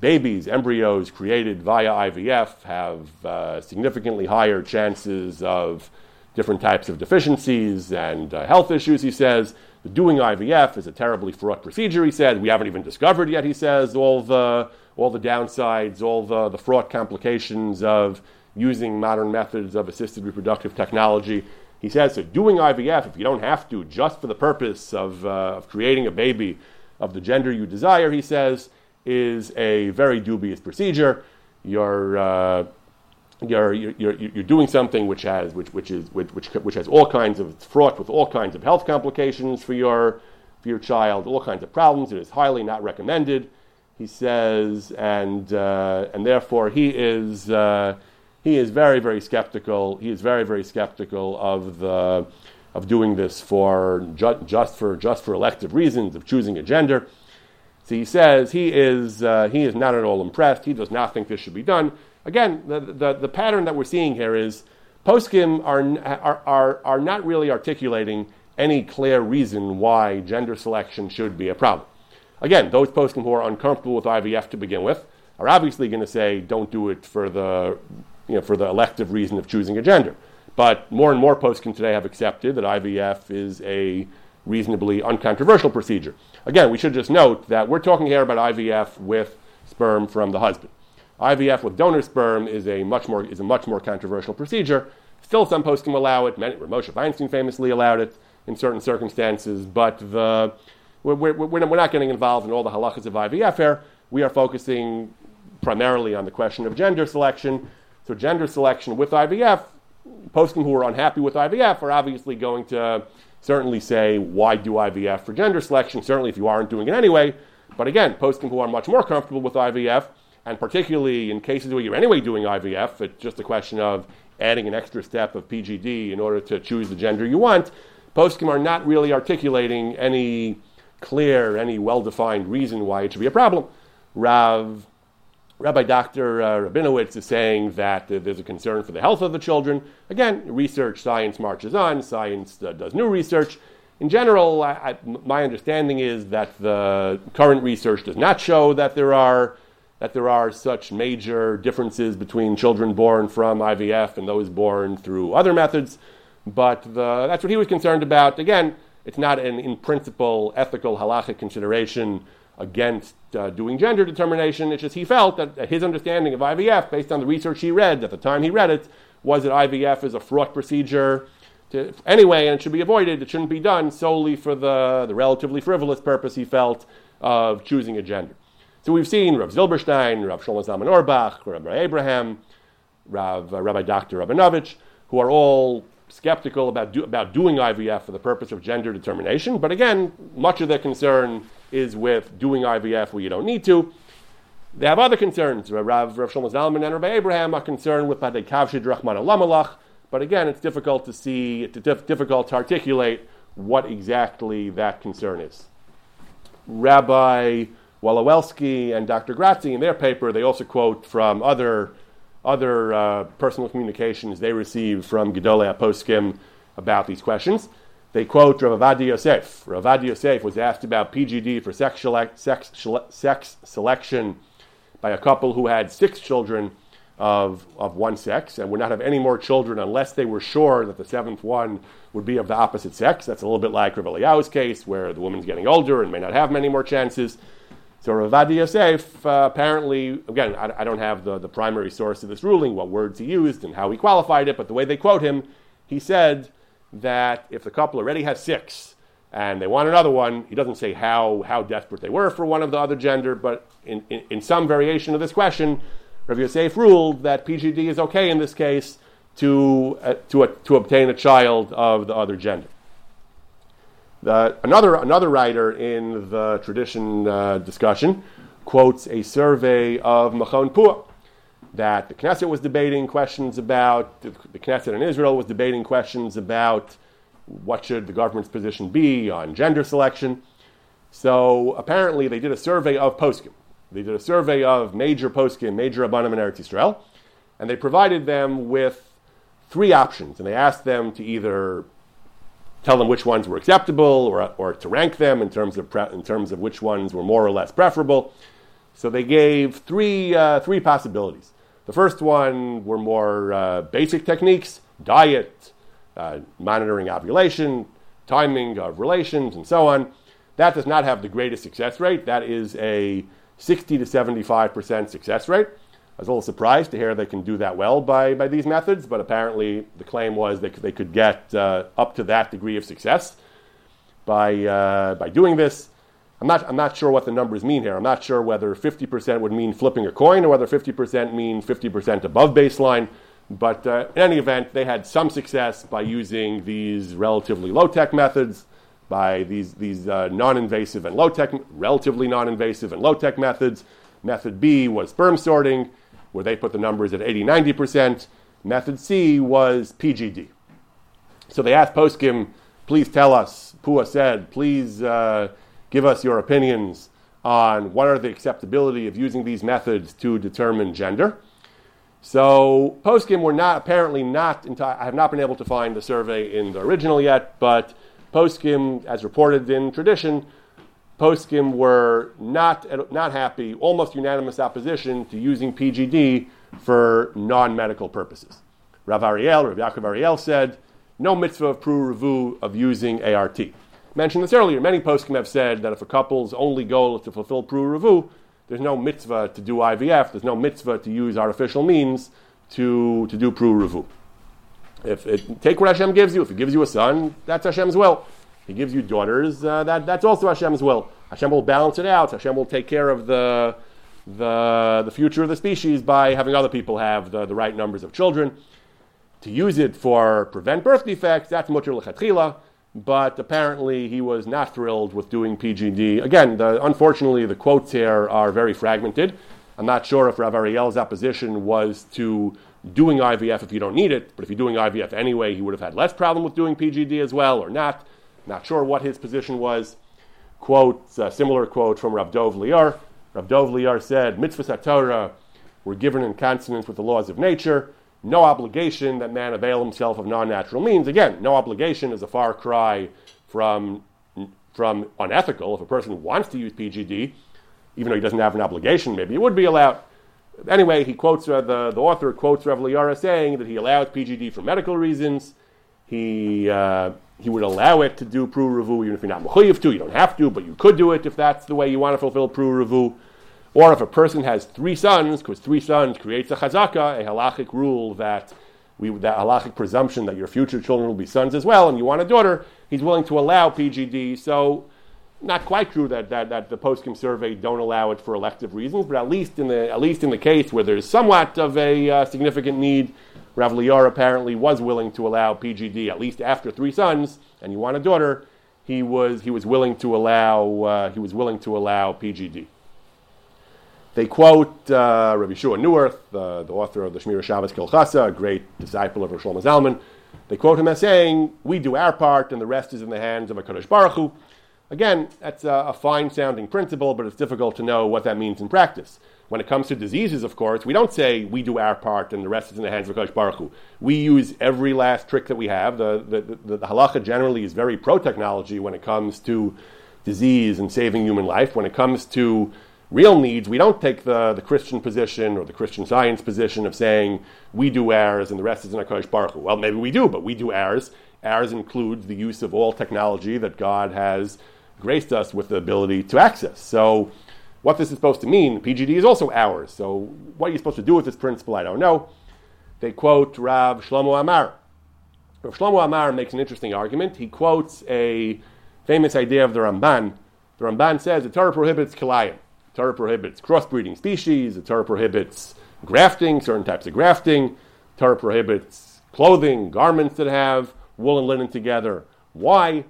babies, embryos created via I V F have uh, significantly higher chances of different types of deficiencies and uh, health issues, he says. Doing I V F is a terribly fraught procedure, he said. We haven't even discovered yet, he says, all the all the downsides, all the, the fraught complications of using modern methods of assisted reproductive technology. He says, so doing I V F, if you don't have to, just for the purpose of, uh, of creating a baby of the gender you desire, he says, is a very dubious procedure. You're uh, you're, you're you're doing something which has which which is which which which has all kinds of it's fraught with all kinds of health complications for your for your child, all kinds of problems. It is highly not recommended, he says, and uh, and therefore he is. Uh, He is very, very skeptical. He is very, very skeptical of the of doing this for ju- just for just for elective reasons of choosing a gender. So he says he is uh, he is not at all impressed. He does not think this should be done. Again, the the, the pattern that we're seeing here is poskim are are are are not really articulating any clear reason why gender selection should be a problem. Again, those poskim who are uncomfortable with I V F to begin with are obviously going to say don't do it for the you know, for the elective reason of choosing a gender. But more and more poskim today have accepted that I V F is a reasonably uncontroversial procedure. Again, we should just note that we're talking here about I V F with sperm from the husband. I V F with donor sperm is a much more is a much more controversial procedure. Still, some poskim allow it. Many, Moshe Weinstein famously allowed it in certain circumstances, but the we're, we're, we're not getting involved in all the halachas of I V F here. We are focusing primarily on the question of gender selection. So gender selection with I V F, poskim who are unhappy with I V F are obviously going to certainly say, why do I V F for gender selection? Certainly if you aren't doing it anyway. But again, poskim who are much more comfortable with I V F, and particularly in cases where you're anyway doing I V F, it's just a question of adding an extra step of P G D in order to choose the gender you want, poskim are not really articulating any clear, any well-defined reason why it should be a problem. Rav... Rabbi Doctor Uh, Rabinowitz is saying that uh, there's a concern for the health of the children. Again, research, science marches on. Science uh, does new research. In general, I, I, my understanding is that the current research does not show that there are that there are such major differences between children born from I V F and those born through other methods. But the, that's what he was concerned about. Again, it's not an in principle ethical halachic consideration against uh, doing gender determination. It's just he felt that, that his understanding of I V F, based on the research he read at the time he read it, was that I V F is a fraught procedure to, anyway, and it should be avoided. It shouldn't be done solely for the, the relatively frivolous purpose, he felt, of choosing a gender. So we've seen Rav Zilberstein, Rav Shlomo Zalman Orbach, Rabbi Abraham, Rav, uh, Rabbi Doctor Rabinovich, who are all skeptical about do, about doing I V F for the purpose of gender determination. But again, much of their concern is with doing I V F where you don't need to. They have other concerns. Rav, Rav Shlomo Zalman and Rabbi Abraham are concerned with Badei Kavshei D'Rachmana Lamalach. But again, it's difficult to see, it's dif- difficult to articulate what exactly that concern is. Rabbi Wolowelski and Doctor Grazi, in their paper, they also quote from other other uh, personal communications they receive from Gedolei HaPoskim about these questions. They quote Rav Adi Yosef. Rav Adi Yosef was asked about P G D for sex, select, sex, sex selection by a couple who had six children of of one sex and would not have any more children unless they were sure that the seventh one would be of the opposite sex. That's a little bit like Rav Eliyahu's case, where the woman's getting older and may not have many more chances. So Rav Adi Yosef, uh, apparently, again, I, I don't have the, the primary source of this ruling, what words he used and how he qualified it, but the way they quote him, he said that if the couple already has six and they want another one, he doesn't say how how desperate they were for one of the other gender, but in, in, in some variation of this question, Rav Yosef ruled that P G D is okay in this case to uh, to, uh, to obtain a child of the other gender. The, another another writer in the tradition uh, discussion quotes a survey of Machon Puah that the Knesset was debating questions about, the, the Knesset in Israel was debating questions about what should the government's position be on gender selection. So apparently they did a survey of poskim. They did a survey of major poskim, major Rabbanim in Eretz Yisrael, and they provided them with three options, and they asked them to either tell them which ones were acceptable, or, or to rank them in terms of pre- in terms of which ones were more or less preferable. So they gave three uh, three possibilities. The first one were more uh, basic techniques: diet, uh, monitoring ovulation, timing of relations, and so on. That does not have the greatest success rate. That is a sixty to seventy-five percent success rate. I was a little surprised to hear they can do that well by, by these methods, but apparently the claim was they could, they could get uh, up to that degree of success by uh, by doing this. I'm not I'm not sure what the numbers mean here. I'm not sure whether fifty percent would mean flipping a coin or whether fifty percent mean fifty percent above baseline. But uh, in any event, they had some success by using these relatively low-tech methods, by these these uh, non-invasive and low-tech, relatively non-invasive and low-tech methods. Method B was sperm sorting, where they put the numbers at eighty to ninety percent. Method C was P G D. So they asked poskim, please tell us, Pua said, please uh, give us your opinions on what are the acceptability of using these methods to determine gender. So poskim were not, apparently not, enti- I have not been able to find the survey in the original yet, but poskim, as reported in tradition, poskim were not not happy, almost unanimous opposition to using P G D for non-medical purposes. Rav Ariel, Rav Yaakov Ariel said, no mitzvah of pru-revu of using A R T. I mentioned this earlier. Many poskim have said that if a couple's only goal is to fulfill pru-revu, there's no mitzvah to do I V F, there's no mitzvah to use artificial means to, to do pru-revu. If it, take what Hashem gives you. If He gives you a son, that's Hashem's will. He gives you daughters, uh, that, that's also Hashem's will. Hashem will balance it out. Hashem will take care of the the, the future of the species by having other people have the, the right numbers of children. To use it for prevent birth defects, that's mutter l'chatchila, but apparently he was not thrilled with doing P G D. Again, the, unfortunately, the quotes here are very fragmented. I'm not sure if Rav Ariel's opposition was to doing I V F if you don't need it, but if you're doing I V F anyway, he would have had less problem with doing P G D as well, or not. Not sure what his position was. Quote, a similar quote from Rav Dov Lior. Rav Dov Lior said, mitzvahs HaTorah were given in consonance with the laws of nature. No obligation that man avail himself of non-natural means. Again, no obligation is a far cry from, from unethical. If a person wants to use P G D, even though he doesn't have an obligation, maybe it would be allowed. Anyway, he quotes uh, the, the author quotes Rav Lior as saying that he allows P G D for medical reasons. He... Uh, He would allow it to do pru-revu, even if you're not mechuyev to, you don't have to, but you could do it if that's the way you want to fulfill pru-revu. Or if a person has three sons, because three sons creates a chazaka, a halachic rule that we, the halachic presumption that your future children will be sons as well, and you want a daughter, he's willing to allow P G D. So, not quite true that that, that the postkim survey don't allow it for elective reasons, but at least in the at least in the case where there's somewhat of a uh, significant need, Rav Lior apparently was willing to allow P G D at least after three sons, and you want a daughter. He was he was willing to allow uh, he was willing to allow P G D. They quote uh, Rabbi Yeshua Neuwirth, uh, the author of the Shmira Shabbos Kilchasa, a great disciple of Rav Shlomo Zalman. They quote him as saying, "We do our part, and the rest is in the hands of HaKadosh Baruch Hu." Again, that's a, a fine-sounding principle, but it's difficult to know what that means in practice. When it comes to diseases, of course, we don't say we do our part and the rest is in the hands of HaKadosh Baruch Hu. We use every last trick that we have. The, the, the, the halacha generally is very pro-technology when it comes to disease and saving human life. When it comes to real needs, we don't take the, the Christian position or the Christian science position of saying we do ours and the rest is in HaKadosh Baruch Hu. Well, maybe we do, but we do ours. Ours includes the use of all technology that God has graced us with the ability to access. So what this is supposed to mean, P G D is also ours. So what are you supposed to do with this principle? I don't know. They quote Rav Shlomo Amar. Rav Shlomo Amar makes an interesting argument. He quotes a famous idea of the Ramban. The Ramban says the Torah prohibits kilayim. The Torah prohibits crossbreeding species. The Torah prohibits grafting, certain types of grafting. The Torah prohibits clothing, garments that have wool and linen together. Why?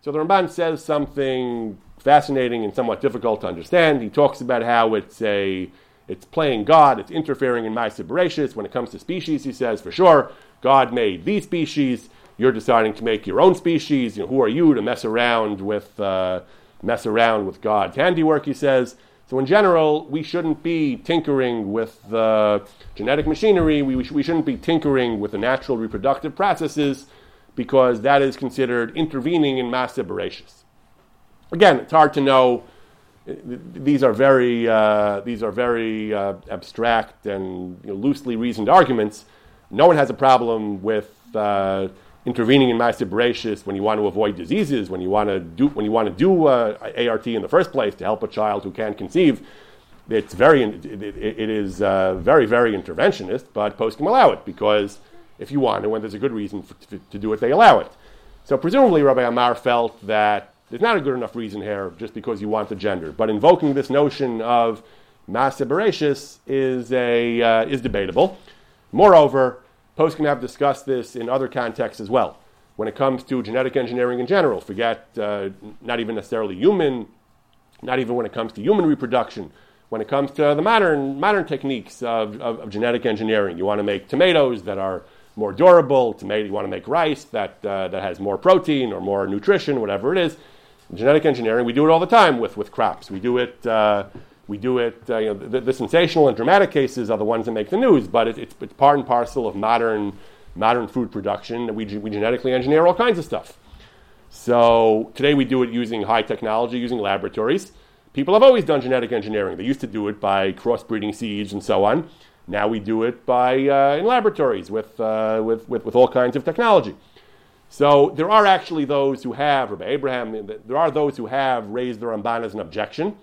So the Ramban says something fascinating and somewhat difficult to understand. He talks about how it's a it's playing God, it's interfering in Ma'aseh Bereshis. When it comes to species, he says, for sure, God made these species. You're deciding to make your own species. You know, who are you to mess around with uh, mess around with God's handiwork? He says. So in general, we shouldn't be tinkering with the genetic machinery. We we, sh- we shouldn't be tinkering with the natural reproductive processes, because that is considered intervening in Ma'aseh Bereshis. Again, it's hard to know. These are very uh, these are very uh, abstract and you know, loosely reasoned arguments. No one has a problem with uh, intervening in Ma'aseh Bereshis when you want to avoid diseases, when you want to do when you want to do uh, A R T in the first place to help a child who can't conceive. It's very it, it, it is uh, very very interventionist, but poskim allow it because if you want to, when there's a good reason for, to, to do it, they allow it. So presumably, Rabbi Amar felt that there's not a good enough reason here just because you want the gender. But invoking this notion of Ma'aseh Bereshis is a uh, is debatable. Moreover, poskim have discussed this in other contexts as well. When it comes to genetic engineering in general, forget uh, not even necessarily human, not even when it comes to human reproduction. When it comes to the modern modern techniques of, of, of genetic engineering, you want to make tomatoes that are more durable, tomato, you want to make rice that uh, that has more protein or more nutrition, whatever it is. In genetic engineering, we do it all the time with, with crops. We do it, uh, we do it, uh, you know, the, the sensational and dramatic cases are the ones that make the news, but it, it's, it's part and parcel of modern modern food production. We, we genetically engineer all kinds of stuff. So today we do it using high technology, using laboratories. People have always done genetic engineering. They used to do it by crossbreeding seeds and so on. Now we do it by uh, in laboratories with, uh, with with with all kinds of technology. So there are actually those who have, Rabbi Abraham, there are those who have raised the Ramban as an objection,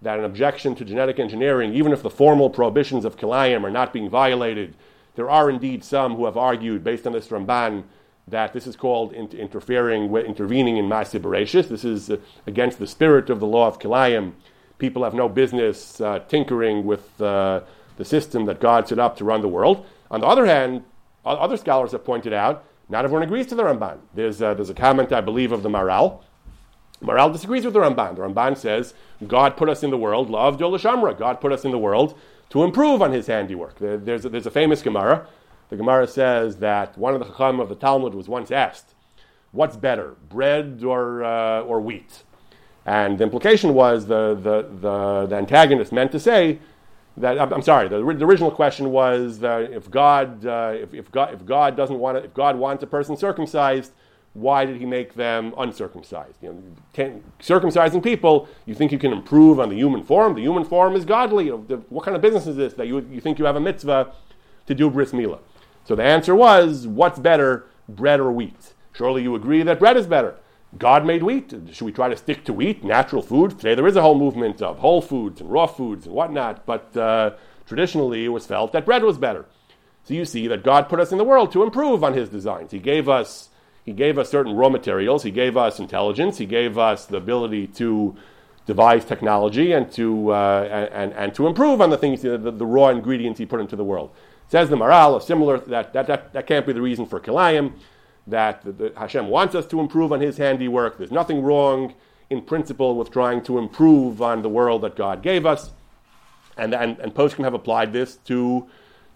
that an objection to genetic engineering, even if the formal prohibitions of Kilayim are not being violated, there are indeed some who have argued, based on this Ramban, that this is called in- interfering, with, intervening in Ma'aseh Bereshis. This is uh, against the spirit of the law of Kilayim. People have no business uh, tinkering with Uh, the system that God set up to run the world. On the other hand, other scholars have pointed out, not everyone agrees to the Ramban. There's a, there's a comment, I believe, of the Maral. Maral disagrees with the Ramban. The Ramban says, God put us in the world, L'avdo l'shamra, God put us in the world to improve on his handiwork. There, there's, a, there's a famous Gemara. The Gemara says that one of the Chacham of the Talmud was once asked, what's better, bread or uh, or wheat? And the implication was, the the the, the antagonist meant to say, That, I'm sorry. The, the original question was: uh, If God, uh, if, if God, if God doesn't want, to, if God wants a person circumcised, why did He make them uncircumcised? You know, can, circumcising people. You think you can improve on the human form? The human form is godly. You know, the, what kind of business is this that you you think you have a mitzvah to do bris milah? So the answer was: What's better, bread or wheat? Surely you agree that bread is better. God made wheat. Should we try to stick to wheat, natural food? Today there is a whole movement of whole foods and raw foods and whatnot, but uh, traditionally it was felt that bread was better. So you see that God put us in the world to improve on his designs. He gave us He gave us certain raw materials. He gave us intelligence. He gave us the ability to devise technology and to uh, and and to improve on the things, the, the raw ingredients he put into the world. It says the Maral of similar that that, that that can't be the reason for Kilayim, that the, the Hashem wants us to improve on his handiwork. There's nothing wrong in principle with trying to improve on the world that God gave us, and and and Poskim have applied this to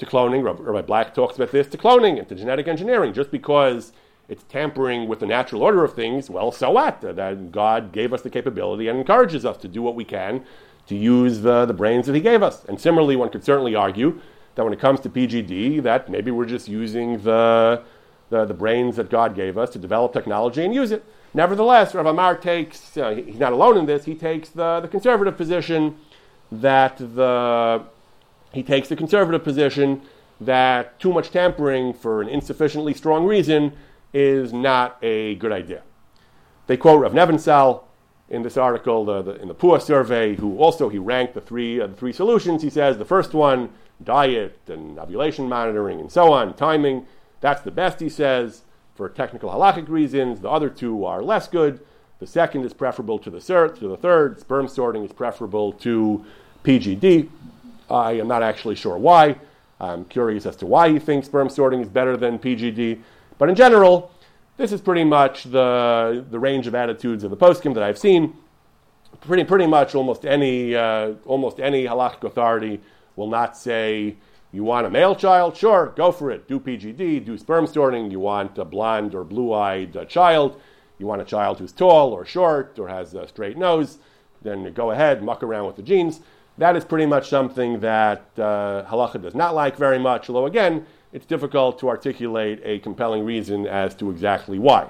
to cloning. Rabbi Black talks about this to cloning and to genetic engineering. Just because it's tampering with the natural order of things, well, so what? That God gave us the capability and encourages us to do what we can to use the, the brains that he gave us. And similarly, one could certainly argue that when it comes to P G D, that maybe we're just using the the, the brains that God gave us to develop technology and use it. Nevertheless, Rav Amar takes, uh, he's not alone in this, he takes the, the conservative position that the, he takes the conservative position that too much tampering for an insufficiently strong reason is not a good idea. They quote Rav Nevensal in this article, the, the, in the Puah survey, who also he ranked the three uh, the three solutions. He says the first one, diet and ovulation monitoring and so on, timing, that's the best, he says, for technical halakhic reasons. The other two are less good. The second is preferable to the, ser- to the third. Sperm sorting is preferable to P G D. I am not actually sure why. I'm curious as to why he thinks sperm sorting is better than P G D. But in general, this is pretty much the the range of attitudes of the poskim that I've seen. Pretty pretty much almost any uh, almost any halakhic authority will not say, you want a male child? Sure, go for it. Do P G D, do sperm sorting. You want a blonde or blue-eyed uh, child? You want a child who's tall or short or has a straight nose? Then go ahead, muck around with the genes. That is pretty much something that uh, halakha does not like very much, although again, it's difficult to articulate a compelling reason as to exactly why.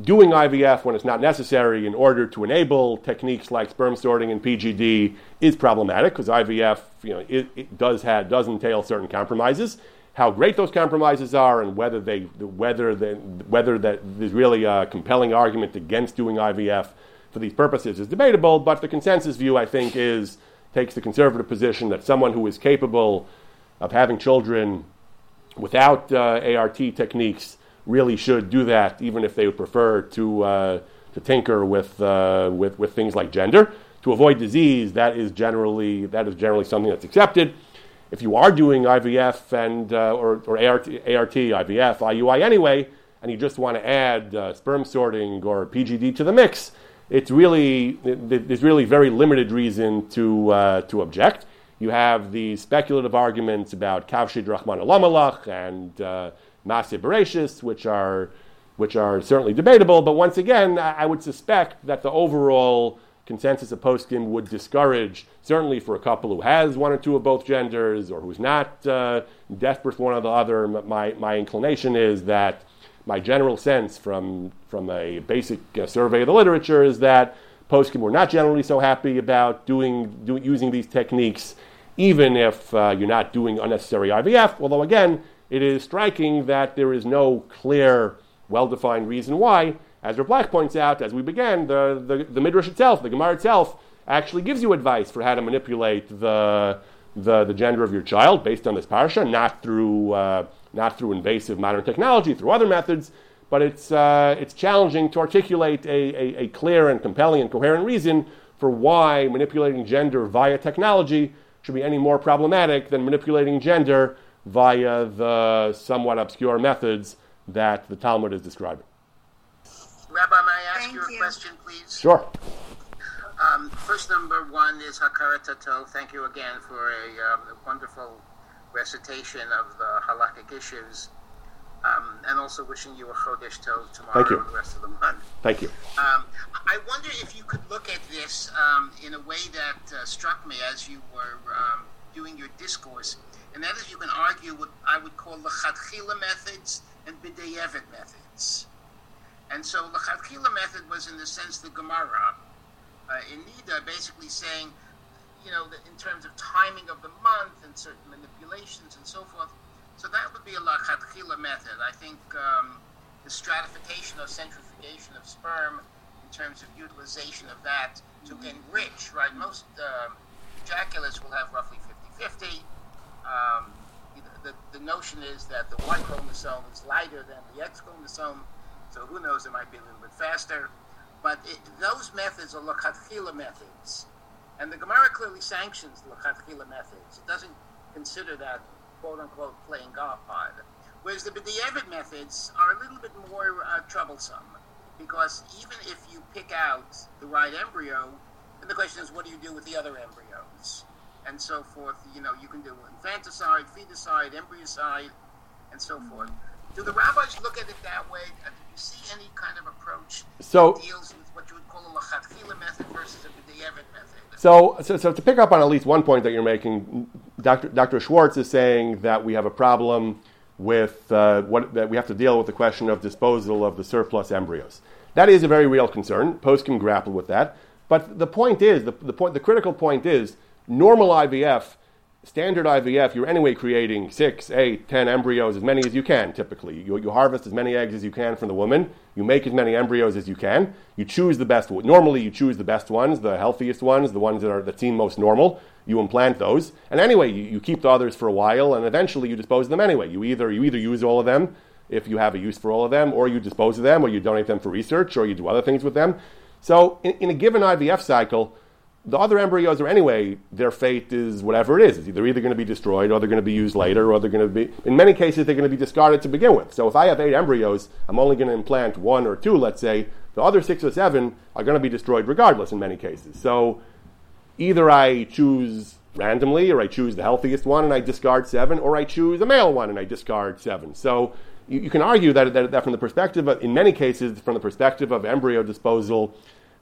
Doing I V F when it's not necessary in order to enable techniques like sperm sorting and P G D is problematic, because I V F, you know, it, it does have does entail certain compromises. How great those compromises are, and whether they whether they, whether that there's really a compelling argument against doing I V F for these purposes is debatable. But the consensus view, I think, is takes the conservative position that someone who is capable of having children without uh, A R T techniques really should do that, even if they would prefer to uh, to tinker with uh, with with things like gender to avoid disease. That is generally that is generally something that's accepted. If you are doing I V F and uh, or or A R T, A R T, I V F, I U I anyway, and you just want to add uh, sperm sorting or P G D to the mix, it's really it, there's really very limited reason to uh, to object. You have the speculative arguments about Kavshei D'Rachmana Lamalach and uh, Maseh Bereshis, which are which are certainly debatable. But once again, I, I would suspect that the overall consensus of poskim would discourage, certainly for a couple who has one or two of both genders or who's not uh, desperate for one or the other. My my inclination is that my general sense from from a basic uh, survey of the literature is that poskim were not generally so happy about doing do, using these techniques, even if uh, you're not doing unnecessary I V F, although again, it is striking that there is no clear, well-defined reason why. As Reb Black points out, as we began, the, the, the Midrash itself, the Gemara itself, actually gives you advice for how to manipulate the the, the gender of your child based on this parsha, not through uh, not through invasive modern technology, through other methods, but it's uh, it's challenging to articulate a, a, a clear and compelling and coherent reason for why manipulating gender via technology should be any more problematic than manipulating gender via the somewhat obscure methods that the Talmud is describing. Rabbi, may I ask Thank you a you. question, please? Sure. Um, first, number one is Hakara Tato. Thank you again for a, um, a wonderful recitation of the halakhic issues, um, and also wishing you a Chodesh Tov tomorrow and the rest of the month. Thank you. Um, I wonder if you could look at this um, in a way that uh, struck me as you were um, doing your discourse, and that is you can argue what I would call L'Chadchila methods and B'Dayevet methods. And so L'Chadchila method was, in the sense, the Gemara uh, in Nida basically saying, you know, in terms of timing of the month and certain manipulations and so forth. So that would be a L'Chadchila method. I think um, the stratification or centrifugation of sperm in terms of utilization of that to enrich, right? Most um, ejaculates will have roughly fifty-fifty. Um, the, the, the notion is that the Y chromosome is lighter than the X chromosome, so who knows, it might be a little bit faster. But it, those methods are l'chatchila methods. And the Gemara clearly sanctions the l'chatchila methods. It doesn't consider that, quote-unquote, playing God either. Whereas the B'diavad methods are a little bit more uh, troublesome, because even if you pick out the right embryo, then the question is, what do you do with the other embryos? And so forth, you know, you can do infanticide, feticide, embryocide, and so forth. Do the rabbis look at it that way? Do you see any kind of approach so, that deals with what you would call a l'chatchila method versus a b'diavad method? So, so, so to pick up on at least one point that you're making, Doctor Doctor Schwartz is saying that we have a problem with uh, what that we have to deal with the question of disposal of the surplus embryos. That is a very real concern. Poskim grapple with that, but the point is the the point the critical point is normal I V F. Standard I V F, you're anyway creating six, eight, ten embryos, as many as you can, typically. You, you harvest as many eggs as you can from the woman. You make as many embryos as you can. You choose the best ones. Normally, you choose the best ones, the healthiest ones, the ones that are that seem most normal. You implant those. And anyway, you, you keep the others for a while, and eventually you dispose of them anyway. You either you either use all of them, if you have a use for all of them, or you dispose of them, or you donate them for research, or you do other things with them. So in, in a given I V F cycle, the other embryos are anyway, their fate is whatever it is. They're either going to be destroyed or they're going to be used later or they're going to be, in many cases, they're going to be discarded to begin with. So if I have eight embryos, I'm only going to implant one or two, let's say. The other six or seven are going to be destroyed regardless in many cases. So either I choose randomly or I choose the healthiest one and I discard seven, or I choose a male one and I discard seven. So you, you can argue that, that, that from the perspective of, in many cases, from the perspective of embryo disposal,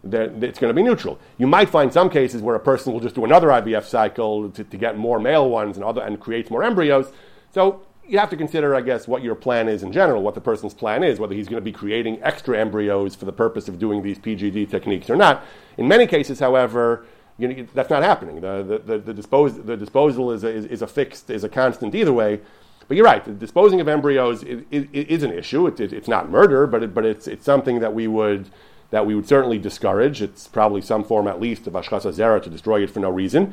that it's going to be neutral. You might find some cases where a person will just do another I V F cycle to, to get more male ones and other and creates more embryos. So you have to consider, I guess, what your plan is in general, what the person's plan is, whether he's going to be creating extra embryos for the purpose of doing these P G D techniques or not. In many cases, however, you know, that's not happening. The the the, the, dispose, the disposal is a, is, is a fixed, is a constant either way. But you're right. The disposing of embryos is, is, is an issue. It, it, it's not murder, but it, but it's it's something that we would. that we would certainly discourage. It's probably some form, at least, of Ashkasa Zera to destroy it for no reason.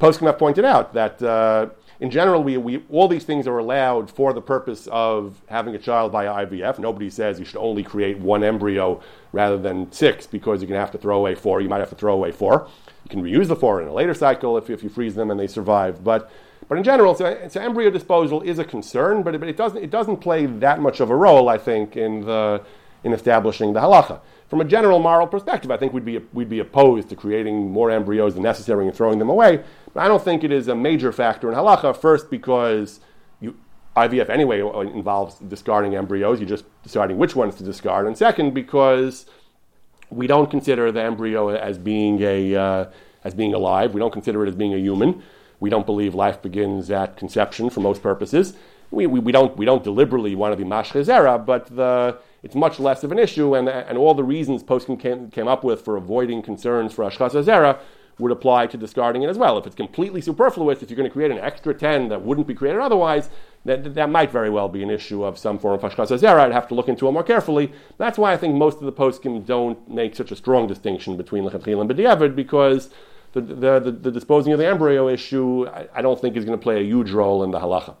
Poskim have pointed out that, uh, in general, we, we all these things are allowed for the purpose of having a child via I V F. Nobody says you should only create one embryo rather than six, because you're going to have to throw away four. You might have to throw away four. You can reuse the four in a later cycle if, if you freeze them and they survive. But but in general, so, so embryo disposal is a concern, but it, but it doesn't it doesn't play that much of a role, I think, in the in establishing the halacha. From a general moral perspective, I think we'd be we'd be opposed to creating more embryos than necessary and throwing them away. But I don't think it is a major factor in halacha. First, because you, I V F anyway involves discarding embryos. You're just deciding which ones to discard. And second, because we don't consider the embryo as being a uh, as being alive. We don't consider it as being a human. We don't believe life begins at conception for most purposes. We we, we don't we don't deliberately want to be mashche zera, but the it's much less of an issue, and and all the reasons Poskim came, came up with for avoiding concerns for Ashkasa Zera would apply to discarding it as well. If it's completely superfluous, if you're going to create an extra ten that wouldn't be created otherwise, that that might very well be an issue of some form of Ashkasa Zera. I'd have to look into it more carefully. That's why I think most of the Poskim don't make such a strong distinction between L'Chatchil and B'diavad, because the the, the the disposing of the embryo issue, I, I don't think is going to play a huge role in the halacha.